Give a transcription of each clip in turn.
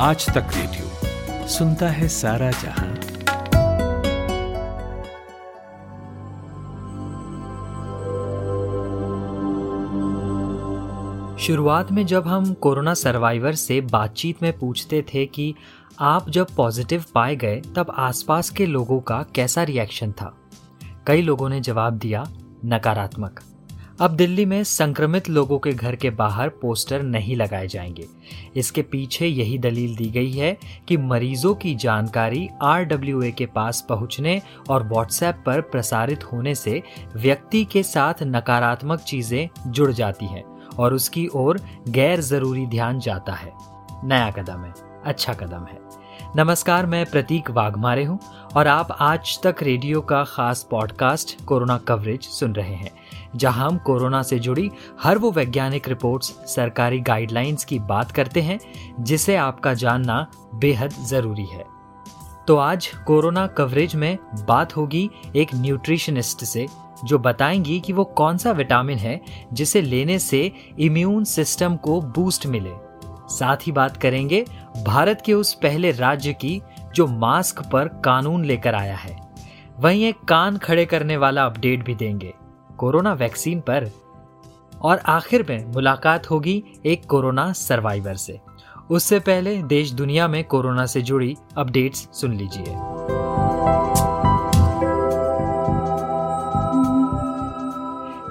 आज तक रेडियो सुनता है सारा जहां। शुरुआत में जब हम कोरोना सर्वाइवर से बातचीत में पूछते थे कि आप जब पॉजिटिव पाए गए तब आसपास के लोगों का कैसा रिएक्शन था, कई लोगों ने जवाब दिया नकारात्मक। अब दिल्ली में संक्रमित लोगों के घर के बाहर पोस्टर नहीं लगाए जाएंगे। इसके पीछे यही दलील दी गई है कि मरीजों की जानकारी आरडब्ल्यूए के पास पहुंचने और व्हाट्सएप पर प्रसारित होने से व्यक्ति के साथ नकारात्मक चीजें जुड़ जाती हैं और उसकी ओर गैर जरूरी ध्यान जाता है। नया कदम है, अच्छा कदम है। नमस्कार, मैं प्रतीक वाघमारे हूँ और आप आज तक रेडियो का खास पॉडकास्ट कोरोना कवरेज सुन रहे हैं, जहां हम कोरोना से जुड़ी हर वो वैज्ञानिक रिपोर्ट्स, सरकारी गाइडलाइंस की बात करते हैं जिसे आपका जानना बेहद ज़रूरी है। तो आज कोरोना कवरेज में बात होगी एक न्यूट्रिशनिस्ट से, जो बताएंगी कि वो कौन सा विटामिन है जिसे लेने से इम्यून सिस्टम को बूस्ट मिले। साथ ही बात करेंगे भारत के उस पहले राज्य की जो मास्क पर कानून लेकर आया है। वहीं एक कान खड़े करने वाला अपडेट भी देंगे कोरोना वैक्सीन पर, और आखिर में मुलाकात होगी एक कोरोना सर्वाइवर से। उससे पहले देश दुनिया में कोरोना से जुड़ी अपडेट्स सुन लीजिए।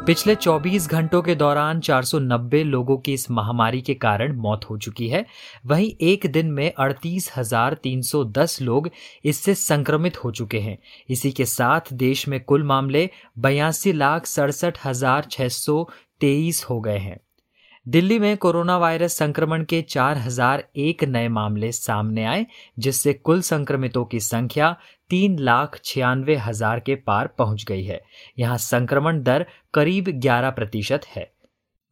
पिछले 24 घंटों के दौरान 490 लोगों की इस महामारी के कारण मौत हो चुकी है। वहीं एक दिन में 38,310 लोग इससे संक्रमित हो चुके हैं। इसी के साथ देश में कुल मामले 82,67,623 हो गए हैं। दिल्ली में कोरोना वायरस संक्रमण के 4,001 नए मामले सामने आए, जिससे कुल संक्रमितों की संख्या 3,96,000 के पार पहुंच गई है। यहां संक्रमण दर करीब 11% है।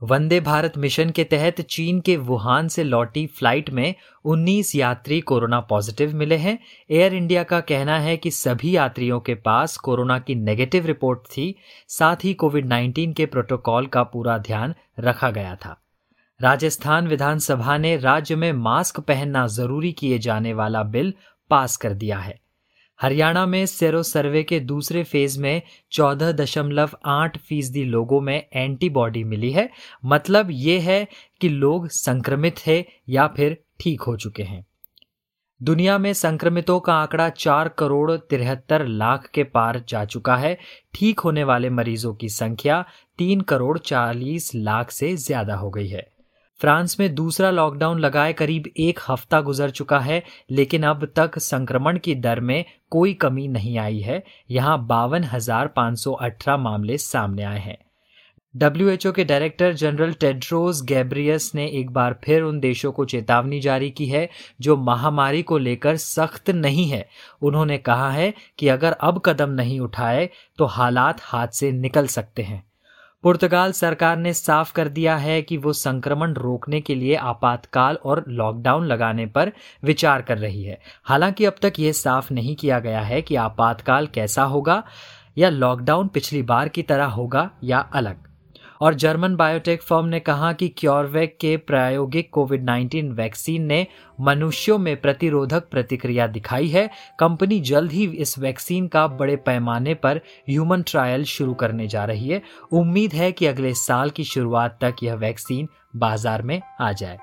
वंदे भारत मिशन के तहत चीन के वुहान से लौटी फ्लाइट में 19 यात्री कोरोना पॉजिटिव मिले हैं। एयर इंडिया का कहना है कि सभी यात्रियों के पास कोरोना की नेगेटिव रिपोर्ट थी, साथ ही कोविड-19 के प्रोटोकॉल का पूरा ध्यान रखा गया था। राजस्थान विधानसभा ने राज्य में मास्क पहनना जरूरी किए जाने वाला बिल पास कर दिया है। हरियाणा में सेरो सर्वे के दूसरे फेज में 14.8% लोगों में एंटीबॉडी मिली है। मतलब ये है कि लोग संक्रमित थे या फिर ठीक हो चुके हैं। दुनिया में संक्रमितों का आंकड़ा 4,73,00,000 के पार जा चुका है। ठीक होने वाले मरीजों की संख्या 3,40,00,000 से ज्यादा हो गई है। फ्रांस में दूसरा लॉकडाउन लगाए करीब एक हफ्ता गुजर चुका है, लेकिन अब तक संक्रमण की दर में कोई कमी नहीं आई है। यहां 52,518 मामले सामने आए हैं। WHO के डायरेक्टर जनरल टेड्रोस गैब्रियस ने एक बार फिर उन देशों को चेतावनी जारी की है जो महामारी को लेकर सख्त नहीं है। उन्होंने कहा है कि अगर अब कदम नहीं उठाए तो हालात हाथ से निकल सकते हैं। पुर्तगाल सरकार ने साफ कर दिया है कि वो संक्रमण रोकने के लिए आपातकाल और लॉकडाउन लगाने पर विचार कर रही है। हालांकि अब तक ये साफ नहीं किया गया है कि आपातकाल कैसा होगा या लॉकडाउन पिछली बार की तरह होगा या अलग। और जर्मन बायोटेक फर्म ने कहा कि क्योरवैक्स के प्रायोगिक कोविड-19 वैक्सीन ने मनुष्यों में प्रतिरोधक प्रतिक्रिया दिखाई है। कंपनी जल्द ही इस वैक्सीन का बड़े पैमाने पर ह्यूमन ट्रायल शुरू करने जा रही है। उम्मीद है कि अगले साल की शुरुआत तक यह वैक्सीन बाजार में आ जाए।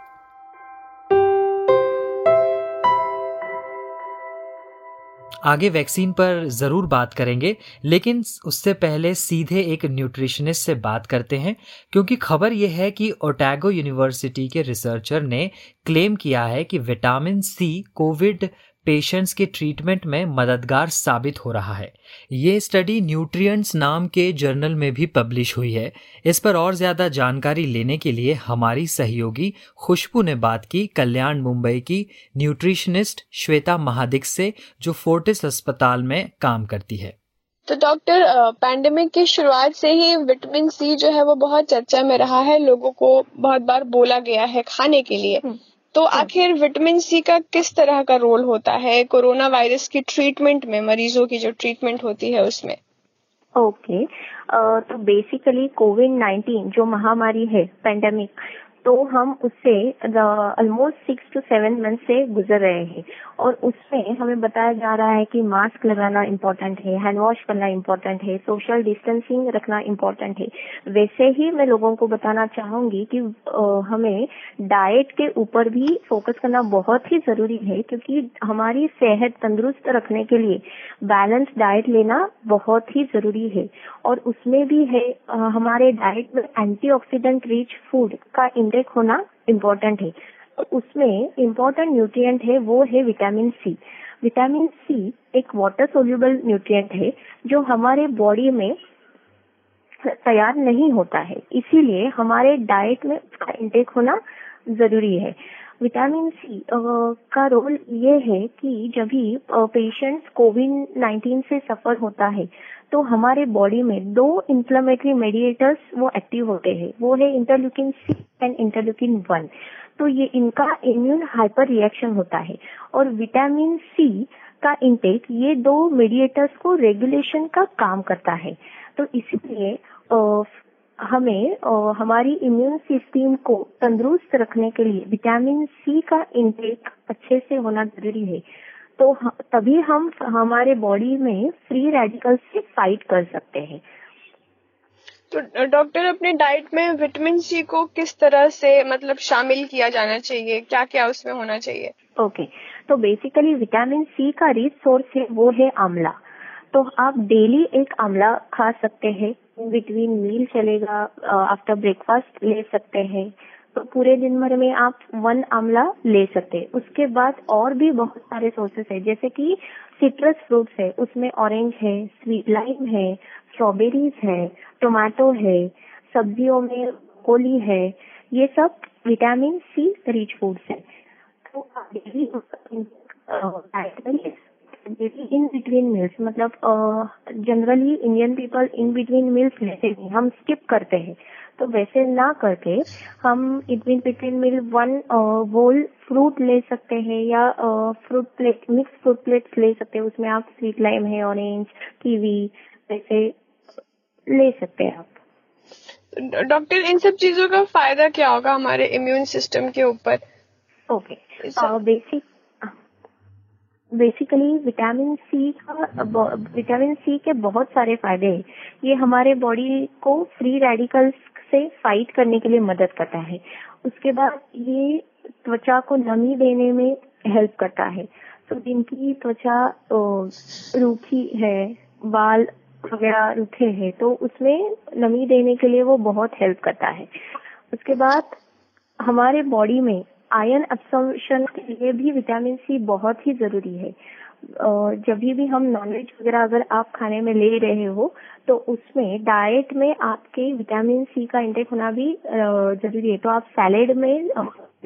आगे वैक्सीन पर ज़रूर बात करेंगे, लेकिन उससे पहले सीधे एक न्यूट्रिशनिस्ट से बात करते हैं, क्योंकि खबर यह है कि ओटागो यूनिवर्सिटी के रिसर्चर ने क्लेम किया है कि विटामिन सी कोविड पेशेंट्स के ट्रीटमेंट में मददगार साबित हो रहा है। ये स्टडी न्यूट्रिएंट्स नाम के जर्नल में भी पब्लिश हुई है। इस पर और ज़्यादा जानकारी लेने के लिए हमारी सहयोगी खुशबू ने बात की कल्याण मुंबई की न्यूट्रिशनिस्ट श्वेता महादिक से, जो फोर्टिस अस्पताल में काम करती है। तो डॉक्टर, पैंडेमिक की शुरुआत से ही विटामिन सी जो है वो बहुत चर्चा में रहा है, लोगों को बहुत बार बोला गया है खाने के लिए। तो आखिर विटामिन सी का किस तरह का रोल होता है कोरोना वायरस की ट्रीटमेंट में, मरीजों की जो ट्रीटमेंट होती है उसमें? ओके, तो बेसिकली कोविड-19 जो महामारी है, पेंडेमिक, तो हम उससे ऑलमोस्ट 6 to 7 मंथ से गुजर रहे हैं और उसमें हमें बताया जा रहा है कि मास्क लगाना इम्पोर्टेंट है, हैंड वॉश करना इम्पोर्टेंट है, सोशल डिस्टेंसिंग रखना इम्पोर्टेंट है। वैसे ही मैं लोगों को बताना चाहूंगी कि हमें डाइट के ऊपर भी फोकस करना बहुत ही जरूरी है, क्योंकि हमारी सेहत तंदुरुस्त रखने के लिए बैलेंस डाइट लेना बहुत ही जरूरी है। और उसमें भी है हमारे डाइट में एंटीऑक्सीडेंट रिच फूड का इंटेक होना इम्पोर्टेंट है। उसमें इम्पोर्टेंट न्यूट्रिएंट है वो है विटामिन सी। विटामिन सी एक वाटर सोल्यूबल न्यूट्रिएंट है जो हमारे बॉडी में तैयार नहीं होता है, इसीलिए हमारे डाइट में उसका इंटेक होना जरूरी है। विटामिन सी का रोल ये है कि जब भी पेशेंट्स कोविड-19 से सफर होता है तो हमारे बॉडी में 2 इन्फ्लेमेटरी मेडिएटर्स वो एक्टिव होते हैं, वो है इंटरल्यूकिन 6 एंड इंटरल्यूकिन 1। तो ये इनका इम्यून हाइपर रिएक्शन होता है और विटामिन सी का इंटेक ये 2 मेडिएटर्स को रेगुलेशन का काम करता है। तो इसलिए हमें हमारी इम्यून सिस्टम को तंदुरुस्त रखने के लिए विटामिन सी का इंटेक अच्छे से होना जरूरी है, तो तभी हम हमारे बॉडी में फ्री रेडिकल्स से फाइट कर सकते हैं। तो डॉक्टर अपने डाइट में विटामिन सी को किस तरह से मतलब शामिल किया जाना चाहिए, क्या क्या उसमें होना चाहिए? ओके, तो बेसिकली विटामिन सी का रिच सोर्स है वो है आंवला। तो आप डेली एक आंवला खा सकते हैं, बिटवीन मील चलेगा, आफ्टर ब्रेकफास्ट ले सकते हैं, तो पूरे दिन भर में आप 1 आंवला ले सकते हैं। उसके बाद और भी बहुत सारे सोर्सेस है जैसे कि सिट्रस फ्रूट्स है, उसमें ऑरेंज है, स्वीट लाइम है, स्ट्रॉबेरीज है, टोमेटो है, सब्जियों में ब्रोकोली है, ये सब विटामिन सी रिच फूड्स है। तो इन बिटवीन मील्स मतलब generally Indian people in between meals लेते हैं, हम स्किप करते हैं, तो वैसे ना करके हम in between meal 1 whole fruit ले सकते हैं या fruit plate, mix fruit plates ले सकते हैं, उसमें आप स्वीट लाइम है, ऑरेंज, कीवी वैसे ले सकते हैं आप। डॉक्टर इन सब चीजों का फायदा क्या होगा हमारे इम्यून सिस्टम के ऊपर? ओके, बेसिकली विटामिन सी के बहुत सारे फायदे हैं। ये हमारे बॉडी को फ्री रेडिकल्स से फाइट करने के लिए मदद करता है। उसके बाद ये त्वचा को नमी देने में हेल्प करता है। तो जिनकी त्वचा रूखी है, बाल वगैरह रूखे हैं, तो उसमें नमी देने के लिए वो बहुत हेल्प करता है। उसके बाद हमारे बॉडी में आयरन एब्सॉर्प्शन के लिए भी विटामिन सी बहुत ही जरूरी है। जब भी हम नॉनवेज वगैरह अगर आप खाने में ले रहे हो तो उसमें डाइट में आपके विटामिन सी का इंटेक होना भी जरूरी है। तो आप सैलेड में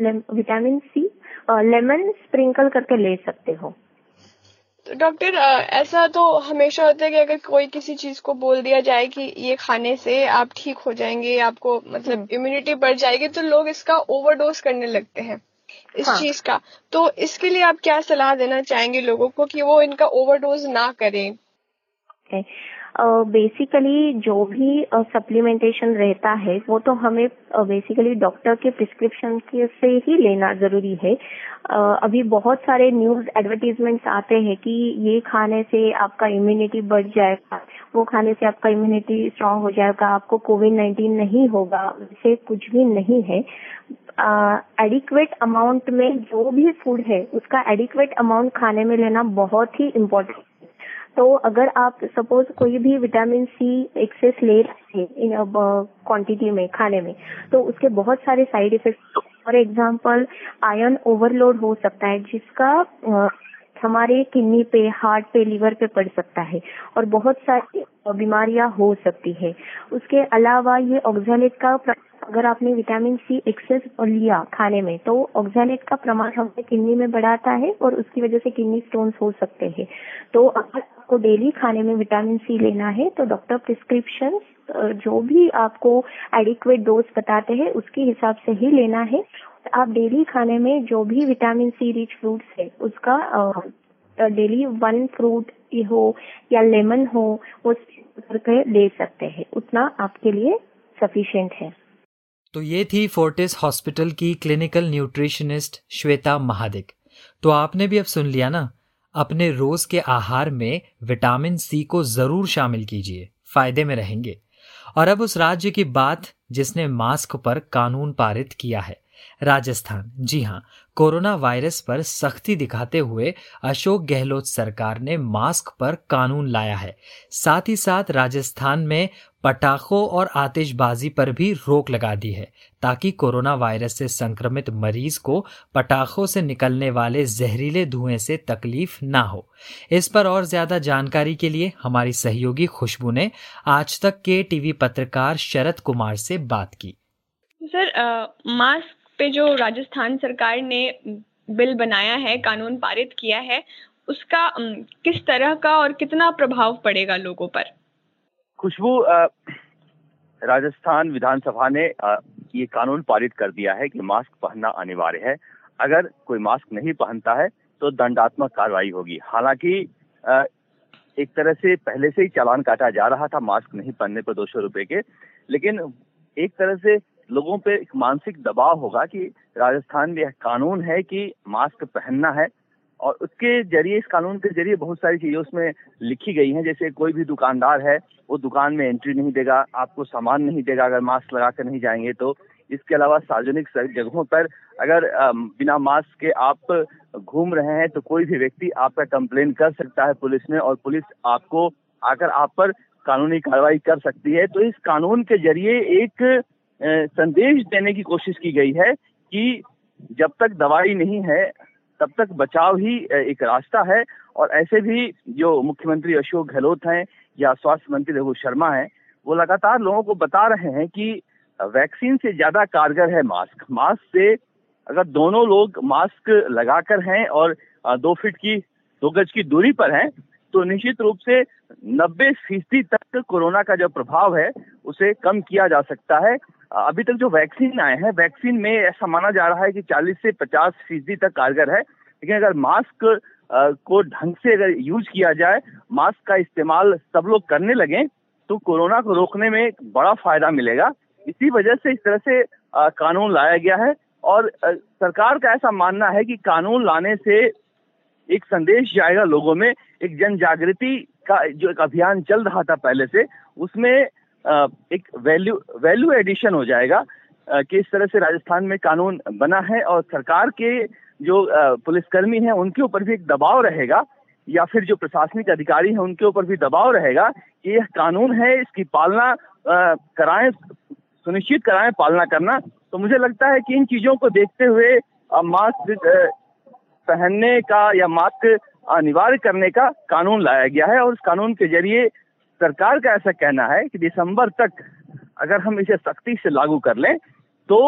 विटामिन सी लेमन स्प्रिंकल करके ले सकते हो। तो डॉक्टर ऐसा तो हमेशा होता है कि अगर कोई किसी चीज को बोल दिया जाए कि ये खाने से आप ठीक हो जाएंगे, आपको मतलब इम्यूनिटी बढ़ जाएगी, तो लोग इसका ओवरडोज करने लगते हैं इस चीज का। तो इसके लिए आप क्या सलाह देना चाहेंगे लोगों को कि वो इनका ओवरडोज ना करें? बेसिकली जो भी सप्लीमेंटेशन रहता है वो तो हमें बेसिकली डॉक्टर के प्रिस्क्रिप्शन से ही लेना जरूरी है। अभी बहुत सारे न्यूज एडवर्टीजमेंट्स आते हैं कि ये खाने से आपका इम्यूनिटी बढ़ जाएगा, वो खाने से आपका इम्यूनिटी स्ट्रांग हो जाएगा, आपको कोविड-19 नहीं होगा, वैसे कुछ भी नहीं है। एडिक्वेट अमाउंट में जो भी फूड है उसका एडिक्वेट अमाउंट खाने में लेना बहुत ही इम्पोर्टेंट। तो अगर आप सपोज कोई भी विटामिन सी एक्सेस ले रहे हैं इन क्वांटिटी में खाने में, तो उसके बहुत सारे side effect, for example iron overload हो सकता है जिसका हमारे किडनी पे, हार्ट पे, लीवर पे पड़ सकता है और बहुत सारी बीमारियां हो सकती है। उसके अलावा ये ऑक्सैलेट का, अगर आपने विटामिन सी एक्सेस लिया खाने में तो ऑक्सैलेट का प्रमाण हमारे किडनी में बढ़ाता है और उसकी वजह से किडनी स्टोन्स हो सकते हैं। तो अगर आपको डेली खाने में विटामिन सी लेना है तो डॉक्टर प्रिस्क्रिप्शन जो भी आपको एडिक्वेट डोज बताते हैं उसके हिसाब से ही लेना है। आप डेली खाने में जो भी विटामिन सी रिच फ्रूट्स है उसका डेली 1 फ्रूट हो या लेमन हो वो ले सकते हैं, उतना आपके लिए सफिशिएंट है। तो ये थी फोर्टिस हॉस्पिटल की क्लिनिकल न्यूट्रिशनिस्ट श्वेता महादिक। तो आपने भी अब सुन लिया ना, अपने रोज के आहार में विटामिन सी को जरूर शामिल कीजिए, फायदे में रहेंगे। और अब उस राज्य की बात जिसने मास्क पर कानून पारित किया है, राजस्थान। जी हाँ, कोरोना वायरस पर सख्ती दिखाते हुए अशोक गहलोत सरकार ने मास्क पर कानून लाया है। साथ ही साथ राजस्थान में पटाखों और आतिशबाजी पर भी रोक लगा दी है, ताकि कोरोना वायरस से संक्रमित मरीज को पटाखों से निकलने वाले जहरीले धुएं से तकलीफ ना हो। इस पर और ज्यादा जानकारी के लिए हमारी सहयोगी खुशबू ने आज तक के टीवी पत्रकार शरद कुमार से बात की। सर, मास्क पे जो राजस्थान सरकार ने बिल बनाया है, कानून पारित किया है, उसका किस तरह का और कितना प्रभाव पड़ेगा लोगों पर? खुशबू, राजस्थान विधानसभा ने ये कानून पारित कर दिया है कि मास्क पहनना अनिवार्य है। अगर कोई मास्क नहीं पहनता है तो दंडात्मक कार्रवाई होगी। हालांकि एक तरह से पहले से ही चालान काटा जा रहा था मास्क नहीं पहनने पर 200 रुपए के, लेकिन एक तरह से लोगों पे एक मानसिक दबाव होगा कि राजस्थान में यह कानून है कि मास्क पहनना है। और उसके जरिए, इस कानून के जरिए बहुत सारी चीजें उसमें लिखी गई हैं, जैसे कोई भी दुकानदार है वो दुकान में एंट्री नहीं देगा, आपको सामान नहीं देगा अगर मास्क लगा कर नहीं जाएंगे तो। इसके अलावा सार्वजनिक जगहों पर अगर बिना मास्क के आप घूम रहे हैं तो कोई भी व्यक्ति आपका कंप्लेन कर सकता है पुलिस में, और पुलिस आपको आकर आप पर कानूनी कार्रवाई कर सकती है। तो इस कानून के जरिए एक संदेश देने की कोशिश की गई है कि जब तक दवाई नहीं है तब तक बचाव ही एक रास्ता है। और ऐसे भी जो मुख्यमंत्री अशोक गहलोत हैं या स्वास्थ्य मंत्री रघु शर्मा हैं, वो लगातार लोगों को बता रहे हैं कि वैक्सीन से ज्यादा कारगर है मास्क। मास्क से अगर दोनों लोग मास्क लगाकर हैं और 2 गज की दूरी पर हैं तो निश्चित रूप से 90% तक कोरोना का जो प्रभाव है उसे कम किया जा सकता है। अभी तक जो वैक्सीन आए हैं, वैक्सीन में ऐसा माना जा रहा है कि 40-50% तक कारगर है, लेकिन अगर मास्क को ढंग से अगर यूज किया जाए, मास्क का इस्तेमाल सब लोग करने लगें, तो कोरोना को रोकने में एक बड़ा फायदा मिलेगा। इसी वजह से इस तरह से कानून लाया गया है। और सरकार का ऐसा मानना है कि कानून लाने से एक संदेश जाएगा लोगों में। एक जन जागृति का जो एक अभियान चल रहा था पहले से, उसमें एक वैल्यू एडिशन हो जाएगा कि इस तरह से राजस्थान में कानून बना है। और सरकार के जो पुलिसकर्मी हैं उनके ऊपर भी एक दबाव रहेगा, या फिर जो प्रशासनिक अधिकारी हैं उनके ऊपर भी दबाव रहेगा कि यह कानून है, इसकी पालना सुनिश्चित कराएं पालना करना। तो मुझे लगता है कि इन चीजों को देखते हुए मास्क पहनने का या मास्क अनिवार्य करने का कानून लाया गया है। और इस कानून के जरिए सरकार का ऐसा कहना है कि दिसंबर तक अगर हम इसे सख्ती से लागू कर लें तो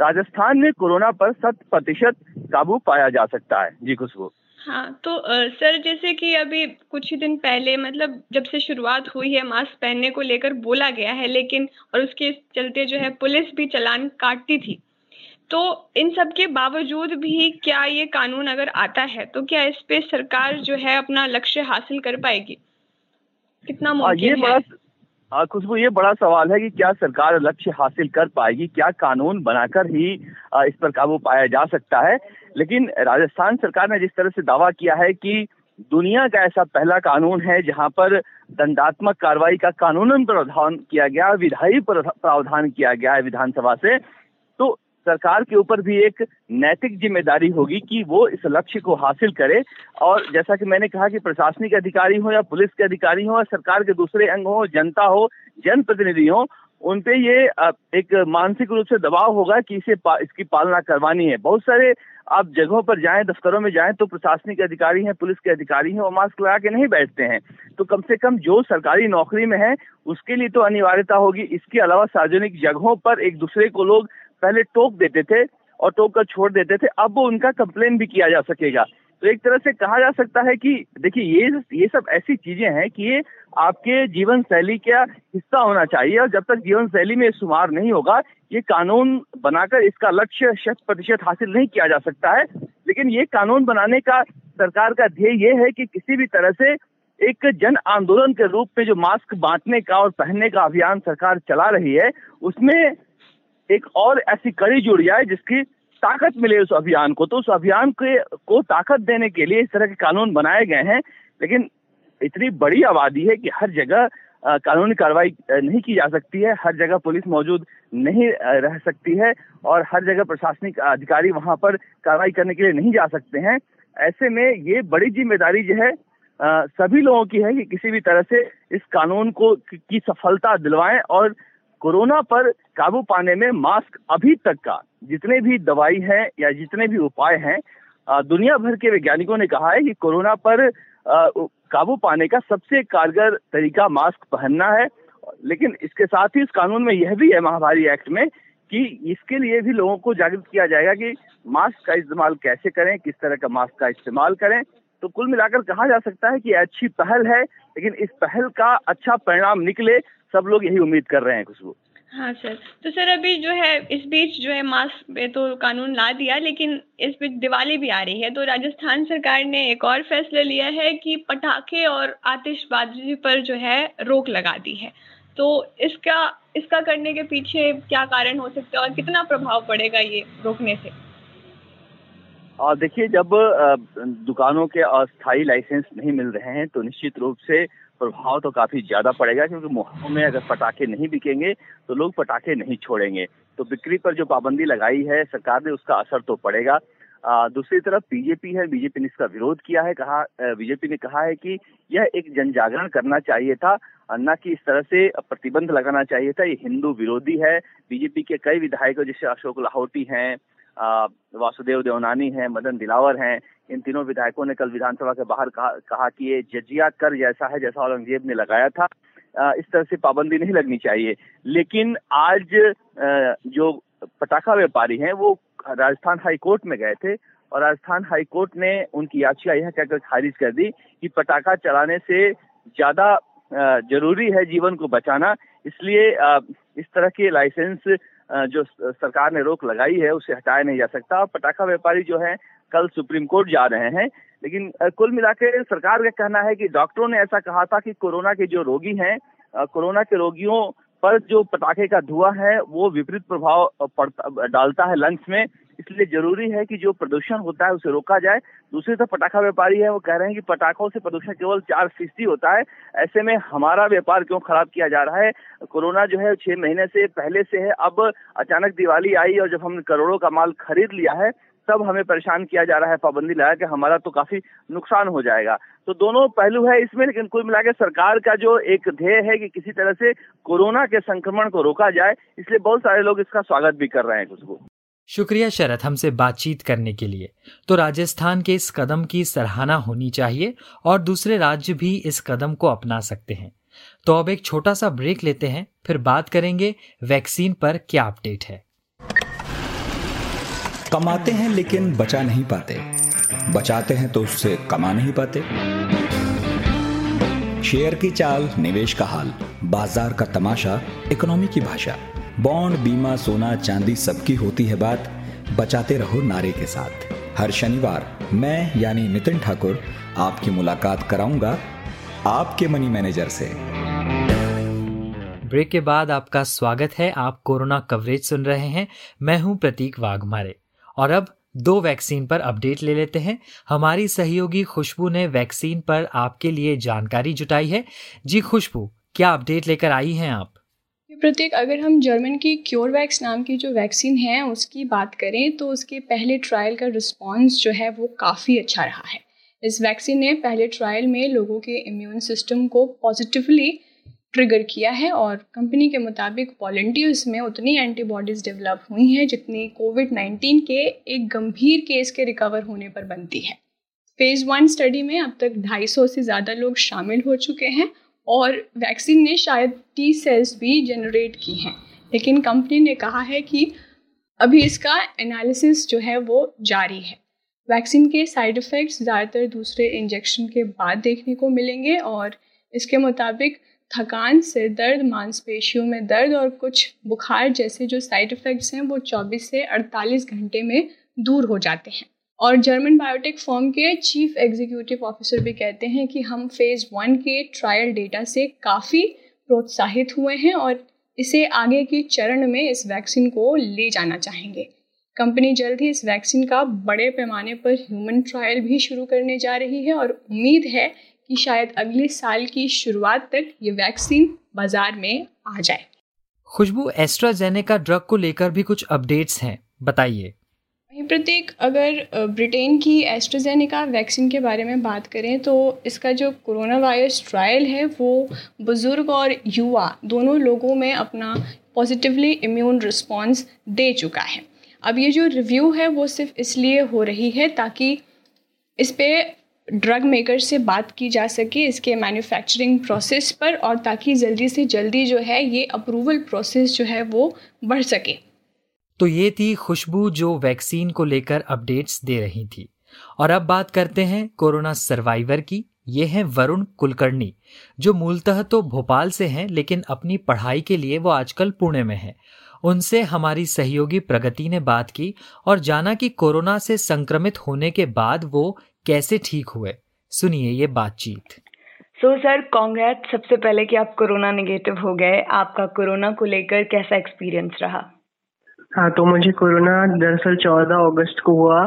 राजस्थान में कोरोना पर 100% काबू पाया जा सकता है। जी खुशबू। हाँ, तो सर, जैसे कि अभी कुछ ही दिन पहले, मतलब जब से शुरुआत हुई है मास्क पहनने को लेकर बोला गया है, लेकिन और उसके चलते जो है पुलिस भी चालान काटती थी, तो इन सब के बावजूद भी क्या ये कानून अगर आता है तो क्या इस पे सरकार जो है अपना लक्ष्य हासिल कर पाएगी? कितना मुमकिन है? खुशबू, ये बड़ा सवाल है कि क्या सरकार लक्ष्य हासिल कर पाएगी, क्या कानून बनाकर ही इस पर काबू पाया जा सकता है। लेकिन राजस्थान सरकार ने जिस तरह से दावा किया है कि दुनिया का ऐसा पहला कानून है जहां पर दंडात्मक कार्रवाई का कानूनन प्रावधान किया गया, विधायी प्रावधान किया गया है विधानसभा से, तो सरकार के ऊपर भी एक नैतिक जिम्मेदारी होगी कि वो इस लक्ष्य को हासिल करे। और जैसा कि मैंने कहा कि प्रशासनिक अधिकारी हो या पुलिस के अधिकारी हो या सरकार के दूसरे अंग हो, जनता हो, जनप्रतिनिधि हो, उनपे ये एक मानसिक रूप से दबाव होगा कि इसकी पालना करवानी है। बहुत सारे आप जगहों पर जाएं, दफ्तरों में जाएं, तो प्रशासनिक अधिकारी हैं, पुलिस के अधिकारी हैं, वो मास्क लगा के नहीं बैठते हैं। तो कम से कम जो सरकारी नौकरी में है उसके लिए तो अनिवार्यता होगी। इसके अलावा सार्वजनिक जगहों पर एक दूसरे को लोग पहले टोक देते थे और टोक कर छोड़ देते थे, अब वो उनका कंप्लेन भी किया जा सकेगा। तो एक तरह से कहा जा सकता है कि देखिए, ये सब ऐसी चीजें हैं कि ये आपके जीवन शैली का हिस्सा होना चाहिए, और जब तक जीवन शैली में शुमार नहीं होगा, ये कानून बनाकर इसका लक्ष्य 100% हासिल नहीं किया जा सकता है। लेकिन ये कानून बनाने का सरकार का ध्येय ये है कि किसी भी तरह से एक जन आंदोलन के रूप में जो मास्क बांटने का और पहनने का अभियान सरकार चला रही है, उसमें एक और ऐसी कड़ी जुड़ जाए जिसकी ताकत मिले उस अभियान को। तो उस अभियान को ताकत देने के लिए इस तरह के कानून बनाए गए हैं, लेकिन इतनी बड़ी आबादी है कि हर जगह कानूनी कार्रवाई नहीं की जा सकती है, हर जगह पुलिस मौजूद नहीं रह सकती है और हर जगह प्रशासनिक अधिकारी वहां पर कार्रवाई करने के लिए नहीं जा सकते हैं। ऐसे में ये बड़ी जिम्मेदारी जो है सभी लोगों की है कि किसी भी तरह से इस कानून को की सफलता दिलवाएं और कोरोना पर काबू पाने में मास्क अभी तक का जितने भी दवाई है या जितने भी उपाय हैं, दुनिया भर के वैज्ञानिकों ने कहा है कि कोरोना पर काबू पाने का सबसे कारगर तरीका मास्क पहनना है। लेकिन इसके साथ ही इस कानून में यह भी है, महामारी एक्ट में, कि इसके लिए भी लोगों को जागरूक किया जाएगा कि मास्क का इस्तेमाल कैसे करें, किस तरह का मास्क का इस्तेमाल करें। तो कुल मिलाकर कहा जा सकता है कि अच्छी पहल है, लेकिन इस पहल का अच्छा परिणाम निकले, सब लोग यही उम्मीद कर रहे हैं। खुशबू। हाँ सर, तो सर अभी जो है इस बीच जो है मास्क पे तो कानून ला दिया, लेकिन इस बीच दिवाली भी आ रही है, तो राजस्थान सरकार ने एक और फैसला लिया है कि पटाखे और आतिशबाजी पर जो है रोक लगा दी है। तो इसका करने के पीछे क्या कारण हो सकता है और कितना प्रभाव पड़ेगा ये रोकने से? और देखिए, जब दुकानों के अस्थायी लाइसेंस नहीं मिल रहे हैं तो निश्चित रूप से प्रभाव तो काफी ज्यादा पड़ेगा, क्योंकि मोहल्लों में अगर पटाखे नहीं बिकेंगे तो लोग पटाखे नहीं छोड़ेंगे। तो बिक्री पर जो पाबंदी लगाई है सरकार ने, उसका असर तो पड़ेगा। दूसरी तरफ बीजेपी ने इसका विरोध किया है। बीजेपी ने कहा है कि यह एक जन जागरण करना चाहिए था, न कि इस तरह से प्रतिबंध लगाना चाहिए था। ये हिंदू विरोधी है। बीजेपी के कई विधायकों, जैसे अशोक लाहौती हैं, वासुदेव देवनानी हैं, मदन दिलावर हैं, इन तीनों विधायकों ने कल विधानसभा के बाहर कहा कि ये जजिया कर जैसा है जैसा औरंगजेब ने लगाया था, इस तरह से पाबंदी नहीं लगनी चाहिए। लेकिन आज जो पटाखा व्यापारी हैं वो राजस्थान हाई कोर्ट में गए थे और राजस्थान हाई कोर्ट ने उनकी याचिका यह कहकर खारिज कर दी कि पटाखा चलाने से ज्यादा जरूरी है जीवन को बचाना, इसलिए इस तरह के लाइसेंस जो सरकार ने रोक लगाई है उसे हटाया नहीं जा सकता। पटाखा व्यापारी जो है कल सुप्रीम कोर्ट जा रहे हैं। लेकिन कुल मिलाकर सरकार का कहना है कि डॉक्टरों ने ऐसा कहा था कि कोरोना के जो रोगी हैं, कोरोना के रोगियों पर जो पटाखे का धुआं है वो विपरीत प्रभाव डालता है लंग्स में, इसलिए जरूरी है कि जो प्रदूषण होता है उसे रोका जाए। दूसरी तरफ पटाखा व्यापारी है, वो कह रहे हैं कि पटाखों से प्रदूषण केवल 4% होता है, ऐसे में हमारा व्यापार क्यों खराब किया जा रहा है। कोरोना जो है 6 महीने से पहले से है, अब अचानक दिवाली आई और जब हमने करोड़ों का माल खरीद लिया है तब हमें परेशान किया जा रहा है, पाबंदी लगा के हमारा तो काफी नुकसान हो जाएगा। तो दोनों पहलू है इसमें, लेकिन कुल मिलाकर सरकार का जो एक ध्येय है कि किसी तरह से कोरोना के संक्रमण को रोका जाए, इसलिए बहुत सारे लोग इसका स्वागत भी कर रहे हैं। उसको शुक्रिया शरद, हमसे बातचीत करने के लिए। तो राजस्थान के इस कदम की सराहना होनी चाहिए और दूसरे राज्य भी इस कदम को अपना सकते हैं। तो अब एक छोटा सा ब्रेक लेते हैं, फिर बात करेंगे वैक्सीन पर क्या अपडेट है। कमाते हैं लेकिन बचा नहीं पाते, बचाते हैं तो उससे कमा नहीं पाते। शेयर की चाल, निवेश का हाल, बाजार का तमाशा, इकोनॉमी की भाषा, बॉन्ड, बीमा, सोना, चांदी, सबकी होती है बात। बचाते रहो नारे के साथ हर शनिवार मैं यानी नितिन ठाकुर आपकी मुलाकात कराऊंगा आपके मनी मैनेजर से। ब्रेक के बाद आपका स्वागत है। आप कोरोना कवरेज सुन रहे हैं, मैं हूं प्रतीक वाघमारे। और अब 2 वैक्सीन पर अपडेट ले लेते हैं। हमारी सहयोगी खुशबू ने वैक्सीन पर आपके लिए जानकारी जुटाई है। जी खुशबू, क्या अपडेट लेकर आई हैं आप? प्रतीक, अगर हम जर्मन की क्योरवैक्स नाम की जो वैक्सीन है उसकी बात करें तो उसके पहले ट्रायल का रिस्पॉन्स जो है वो काफ़ी अच्छा रहा है। इस वैक्सीन ने पहले ट्रायल में लोगों के इम्यून सिस्टम को पॉजिटिवली ट्रिगर किया है और कंपनी के मुताबिक वॉलंटियर्स में उतनी एंटीबॉडीज़ डेवलप हुई हैं जितनी कोविड-19 के एक गंभीर केस के रिकवर होने पर बनती है। फेज़ 1 स्टडी में अब तक 250 से ज़्यादा लोग शामिल हो चुके हैं और वैक्सीन ने शायद टी सेल्स भी जनरेट की हैं, लेकिन कंपनी ने कहा है कि अभी इसका एनालिसिस जो है वो जारी है। वैक्सीन के साइड इफ़ेक्ट्स ज़्यादातर दूसरे इंजेक्शन के बाद देखने को मिलेंगे और इसके मुताबिक थकान, सिर दर्द, मांसपेशियों में दर्द और कुछ बुखार जैसे जो साइड इफ़ेक्ट्स हैं वो 24 से 48 घंटे में दूर हो जाते हैं। और जर्मन बायोटेक फर्म के चीफ एग्जीक्यूटिव ऑफिसर भी कहते हैं कि हम फेज़ 1 के ट्रायल डेटा से काफ़ी प्रोत्साहित हुए हैं और इसे आगे की चरण में इस वैक्सीन को ले जाना चाहेंगे। कंपनी जल्द ही इस वैक्सीन का बड़े पैमाने पर ह्यूमन ट्रायल भी शुरू करने जा रही है और उम्मीद है कि शायद अगले साल की शुरुआत तक ये वैक्सीन बाजार में आ जाए। खुशबू, एस्ट्राजेनेका ड्रग को लेकर भी कुछ अपडेट्स हैं, बताइए। प्रत्येक अगर ब्रिटेन की एस्ट्राजेनेका वैक्सीन के बारे में बात करें तो इसका जो कोरोना वायरस ट्रायल है वो बुज़ुर्ग और युवा दोनों लोगों में अपना पॉजिटिवली इम्यून रिस्पॉन्स दे चुका है। अब ये जो रिव्यू है वो सिर्फ इसलिए हो रही है ताकि इस पर ड्रग मेकर से बात की जा सके इसके मैन्युफैक्चरिंग प्रोसेस पर, और ताकि जल्दी से जल्दी जो है ये अप्रूवल प्रोसेस जो है वो बढ़ सके। तो ये थी खुशबू जो वैक्सीन को लेकर अपडेट्स दे रही थी। और अब बात करते हैं कोरोना सर्वाइवर की। ये हैं वरुण कुलकर्णी, जो मूलतः तो भोपाल से हैं लेकिन अपनी पढ़ाई के लिए वो आजकल पुणे में हैं। उनसे हमारी सहयोगी प्रगति ने बात की और जाना कि कोरोना से संक्रमित होने के बाद वो कैसे ठीक हुए। सुनिए ये बातचीत। सो सर, कांग्रेट्स सबसे पहले कि आप कोरोना नेगेटिव हो गए। आपका कोरोना को लेकर कैसा एक्सपीरियंस रहा? हाँ, तो मुझे कोरोना दरअसल 14 अगस्त को हुआ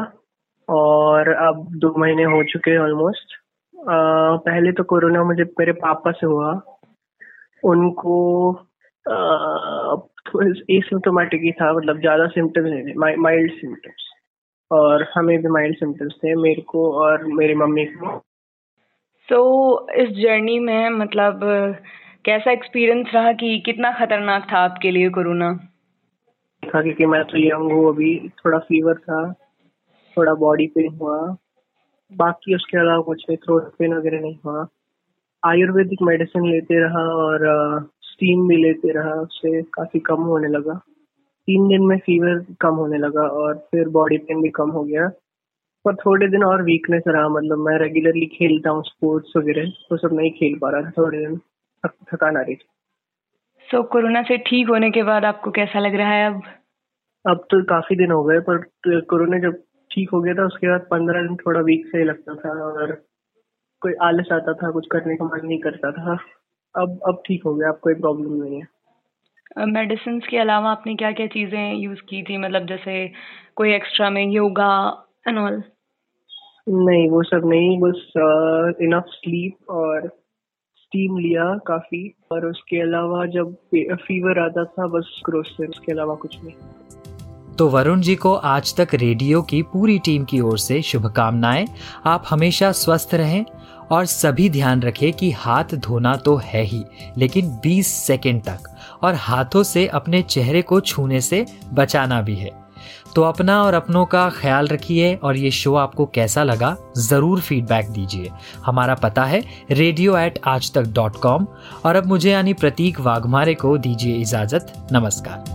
और अब 2 महीने हो चुके हैं ऑलमोस्ट। पहले तो कोरोना मुझे मेरे पापा से हुआ। उनको एसिम्टोमेटिक ही था, मतलब ज़्यादा सिम्टम्स नहीं थे, माइल्ड सिम्टम्स, और हमें भी माइल्ड सिम्टम्स थे, मेरे को और मेरी मम्मी को। सो इस जर्नी में मतलब कैसा एक्सपीरियंस रहा कि कितना खतरनाक था आपके लिए कोरोना? था क्योंकि मैं तो यंग हूँ अभी। थोड़ा फीवर था, थोड़ा बॉडी पेन हुआ, बाकी उसके अलावा कुछ थ्रोट पेन वगैरह नहीं हुआ। आयुर्वेदिक मेडिसिन लेते रहा और स्टीम भी लेते रहा, उससे काफी कम होने लगा। 3 दिन में फीवर कम होने लगा और फिर बॉडी पेन भी कम हो गया। पर थोड़े दिन और वीकनेस रहा, मतलब मैं रेगुलरली खेलता हूँ स्पोर्ट्स वगैरह, वो सब नहीं खेल पा रहा था, थोड़े दिन थकान आ रही थी। सो कोरोना से ठीक होने के बाद आपको कैसा लग रहा है अब तो काफी दिन हो गए, पर कोरोना जब ठीक हो गया था उसके बाद 15 दिन थोड़ा वीक से ही लगता था और कोई आलस आता था, कुछ करने का मन नहीं करता था। अब ठीक हो गया, अब कोई प्रॉब्लम नहीं है। मेडिसिन के अलावा आपने क्या क्या चीज़ें यूज़ की थी, मतलब जैसे कोई एक्स्ट्रा में योगा एंड ऑल? नहीं, वो सब नहीं, बस इनफ स्लीप और स्टीम लिया काफ़ी, और उसके अलावा जब फीवर आता था बस क्रोसिन, उसके अलावा कुछ नहीं। तो वरुण जी को आज तक रेडियो की पूरी टीम की ओर से शुभकामनाएं। आप हमेशा स्वस्थ रहें और सभी ध्यान रखें कि हाथ धोना तो है ही, लेकिन 20 सेकंड तक, और हाथों से अपने चेहरे को छूने से बचाना भी है। तो अपना और अपनों का ख्याल रखिए, और ये शो आपको कैसा लगा ज़रूर फीडबैक दीजिए। हमारा पता है radio@aajtak.com। और अब मुझे यानी प्रतीक वाघमारे को दीजिए इजाज़त। नमस्कार।